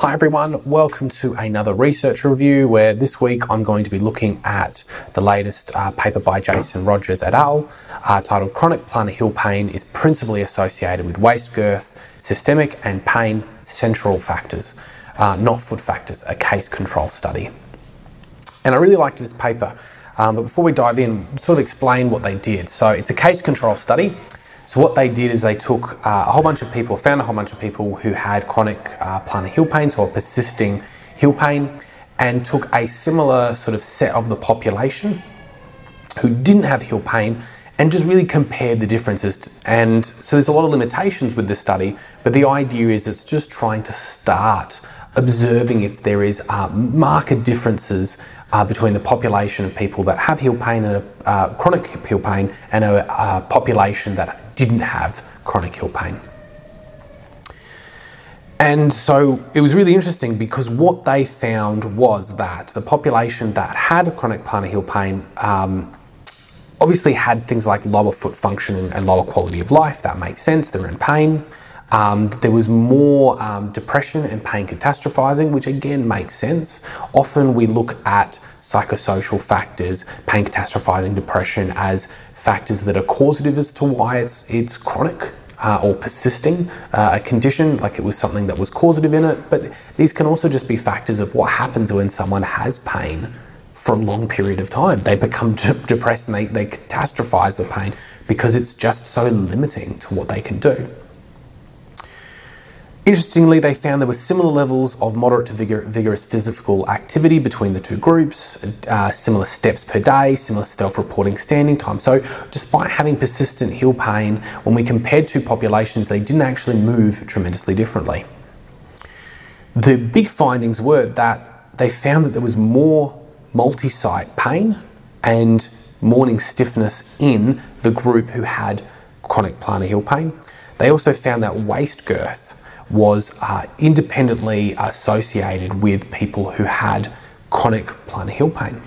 Hi everyone, welcome to another research review where this week I'm going to be looking at the latest paper by Jason Rogers et al. Titled Chronic Plantar Heel Pain is Principally Associated with Waist Girth, Systemic and Pain Central Factors, Not Foot Factors, a Case Control Study. And I really liked this paper, but before we dive in, sort of explain what they did. So it's a case control study. So what they did is they took found a whole bunch of people who had chronic plantar heel pain, so a persisting heel pain, and took a similar sort of set of the population who didn't have heel pain and just really compared the differences. And so there's a lot of limitations with this study, but the idea is it's just trying to start observing if there is marked differences between the population of people that have heel pain and chronic heel pain and a population that didn't have chronic heel pain. And so it was really interesting because what they found was that the population that had chronic plantar heel pain obviously had things like lower foot function and lower quality of life. That makes sense, they're in pain. There was more depression and pain catastrophizing, which again makes sense. Often we look at psychosocial factors, pain catastrophizing, depression as factors that are causative as to why it's chronic or persisting, a condition, like it was something that was causative in it. But these can also just be factors of what happens when someone has pain for a long period of time. They become depressed and they catastrophize the pain because it's just so limiting to what they can do. Interestingly, they found there were similar levels of moderate to vigorous physical activity between the two groups, similar steps per day, similar self-reporting standing time. So despite having persistent heel pain, when we compared two populations, they didn't actually move tremendously differently. The big findings were that they found that there was more multi-site pain and morning stiffness in the group who had chronic plantar heel pain. They also found that waist girth was independently associated with people who had chronic plantar heel pain.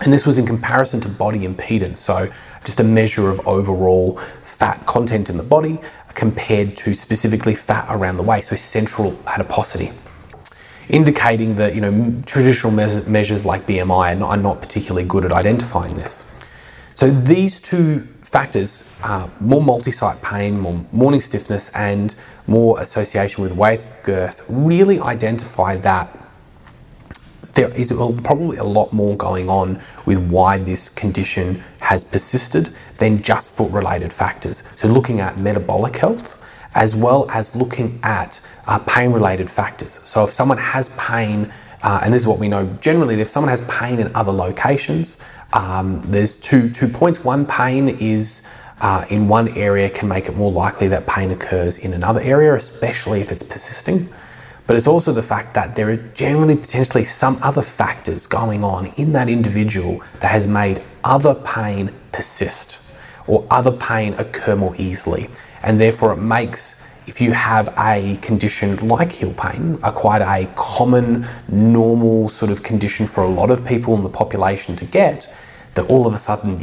And this was in comparison to body impedance, so just a measure of overall fat content in the body compared to specifically fat around the waist, so central adiposity, indicating that traditional measures like BMI are not particularly good at identifying this. So these two factors, more multi-site pain, more morning stiffness, and more association with waist girth, really identify that there is probably a lot more going on with why this condition has persisted than just foot-related factors. So looking at metabolic health as well as looking at pain-related factors. So if someone has pain, and this is what we know generally, if someone has pain in other locations, there's two points. One, pain is in one area can make it more likely that pain occurs in another area, especially if it's persisting. But it's also the fact that there are generally potentially some other factors going on in that individual that has made other pain persist or other pain occur more easily. And therefore it makes, if you have a condition like heel pain, quite a common, normal sort of condition for a lot of people in the population to get, that all of a sudden,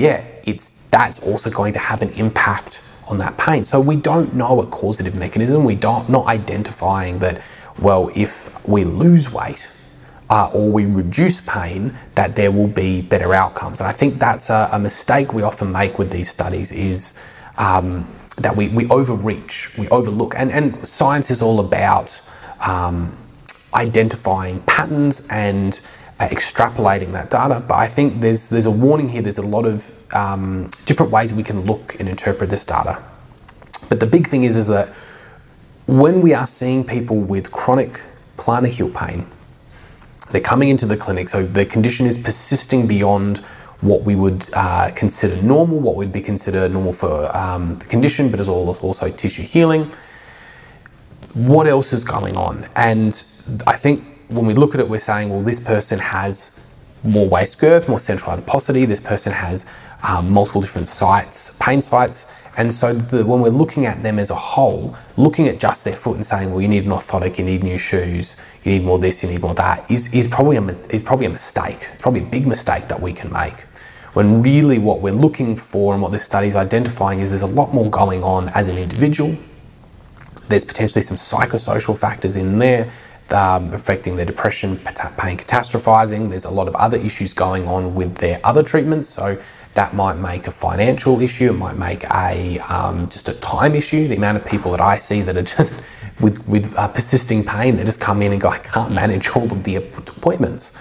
that's also going to have an impact on that pain. So we don't know a causative mechanism. We don't not identifying that, well, if we lose weight or we reduce pain, that there will be better outcomes. And I think that's a mistake we often make with these studies is, that we overreach, we overlook. And science is all about identifying patterns and extrapolating that data. But I think there's a warning here. There's a lot of different ways we can look and interpret this data. But the big thing is that when we are seeing people with chronic plantar heel pain, they're coming into the clinic, so the condition is persisting beyond what we would consider normal, what would be considered normal for the condition, but is also tissue healing. What else is going on? And I think when we look at it, we're saying, well, this person has more waist girth, more central adiposity, this person has multiple different sites, pain sites. And so when we're looking at them as a whole, looking at just their foot and saying, well, you need an orthotic, you need new shoes, you need more this, you need more that, is probably a mistake. It's probably a big mistake that we can make. When really what we're looking for and what this study is identifying is there's a lot more going on as an individual. There's potentially some psychosocial factors in there. affecting their depression, pain catastrophizing. There's a lot of other issues going on with their other treatments. So that might make a financial issue. It might make a just a time issue. The amount of people that I see that are just with persisting pain, they just come in and go, I can't manage all of the appointments.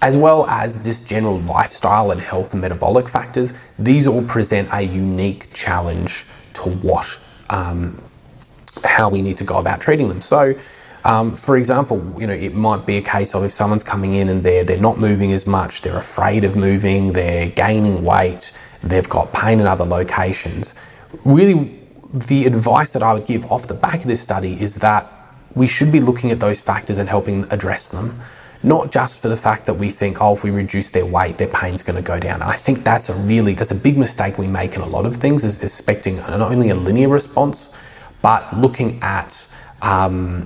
As well as just general lifestyle and health and metabolic factors, these all present a unique challenge to what, how we need to go about treating them. So, for example, it might be a case of if someone's coming in and they're not moving as much, they're afraid of moving, they're gaining weight, they've got pain in other locations. Really, the advice that I would give off the back of this study is that we should be looking at those factors and helping address them. Not just for the fact that we think, oh, if we reduce their weight, their pain's going to go down. And I think that's a big mistake we make in a lot of things, is expecting not only a linear response, but looking at other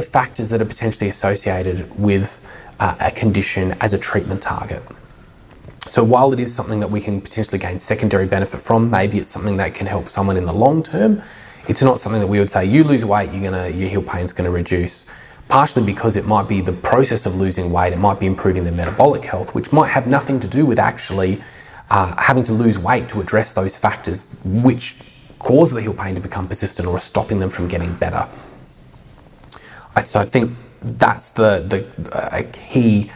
factors that are potentially associated with a condition as a treatment target. So while it is something that we can potentially gain secondary benefit from, maybe it's something that can help someone in the long term, it's not something that we would say, you lose weight, your heel pain's going to reduce. Partially because it might be the process of losing weight, it might be improving their metabolic health, which might have nothing to do with actually having to lose weight to address those factors which cause the heel pain to become persistent or are stopping them from getting better. So I think that's a key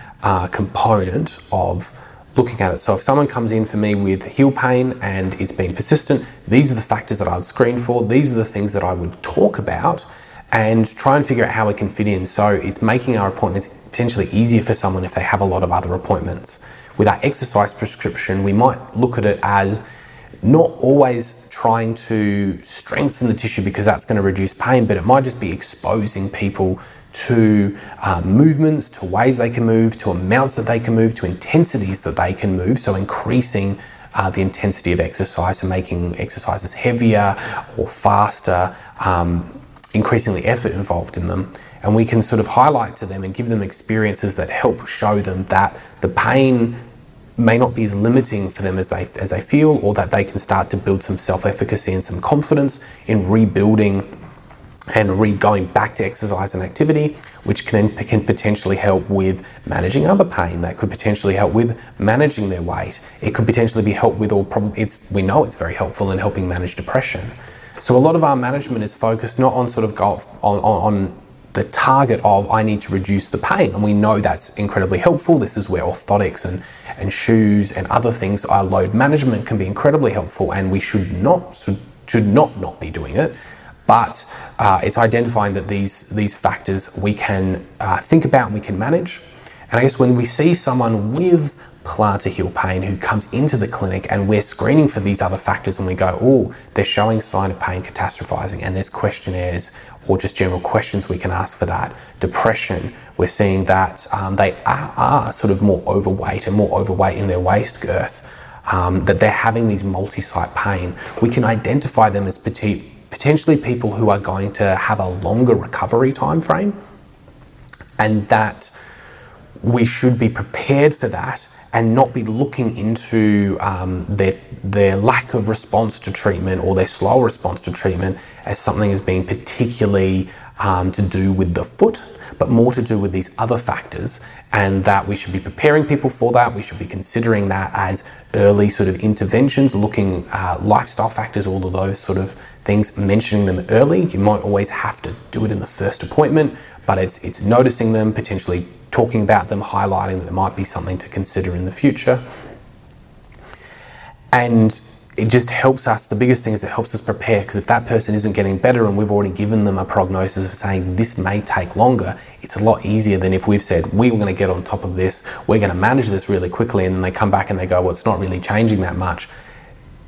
component of looking at it. So if someone comes in for me with heel pain and it's been persistent, these are the factors that I'd screen for, these are the things that I would talk about, and try and figure out how it can fit in. So it's making our appointments potentially easier for someone if they have a lot of other appointments. With our exercise prescription, we might look at it as not always trying to strengthen the tissue because that's going to reduce pain, but it might just be exposing people to movements, to ways they can move, to amounts that they can move, to intensities that they can move, so increasing the intensity of exercise and making exercises heavier or faster, increasing the effort involved in them. And we can sort of highlight to them and give them experiences that help show them that the pain may not be as limiting for them as they feel, or that they can start to build some self-efficacy and some confidence in rebuilding and going back to exercise and activity, which can potentially help with managing other pain. That could potentially help with managing their weight. It could potentially be helped with all problems. We know it's very helpful in helping manage depression. So a lot of our management is focused not on sort of on the target of I need to reduce the pain, and we know that's incredibly helpful. This is where orthotics and shoes and other things, our load management can be incredibly helpful, and we should not be doing it. But it's identifying that these factors we can think about and we can manage. And I guess when we see someone with plantar heel pain who comes into the clinic and we're screening for these other factors and we go, oh, they're showing sign of pain catastrophizing, and there's questionnaires or just general questions we can ask for that. Depression, we're seeing that they are sort of more overweight in their waist girth, that they're having these multi-site pain. We can identify them as potentially people who are going to have a longer recovery time frame, and that we should be prepared for that and not be looking into their lack of response to treatment or their slow response to treatment as something as being particularly to do with the foot, but more to do with these other factors, and that we should be preparing people for that. We should be considering that as early sort of interventions, looking lifestyle factors, all of those sort of things, mentioning them early. You might always have to do it in the first appointment, but it's noticing them, potentially talking about them, highlighting that there might be something to consider in the future. And it just helps us, the biggest thing is it helps us prepare, because if that person isn't getting better and we've already given them a prognosis of saying this may take longer, it's a lot easier than if we've said we were going to get on top of this, we're going to manage this really quickly, and then they come back and they go, well, it's not really changing that much.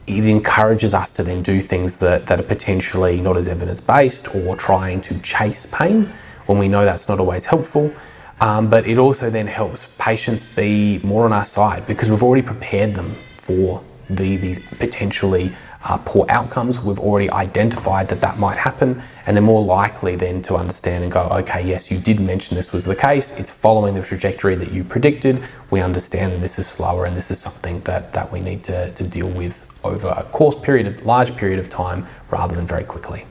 It encourages us to then do things that are potentially not as evidence-based, or trying to chase pain when we know that's not always helpful. But it also then helps patients be more on our side, because we've already prepared them for these potentially poor outcomes. We've already identified that might happen, and they're more likely then to understand and go, okay, yes, you did mention this was the case. It's following the trajectory that you predicted. We understand that this is slower, and this is something that we need to deal with over a course period, a large period of time, rather than very quickly.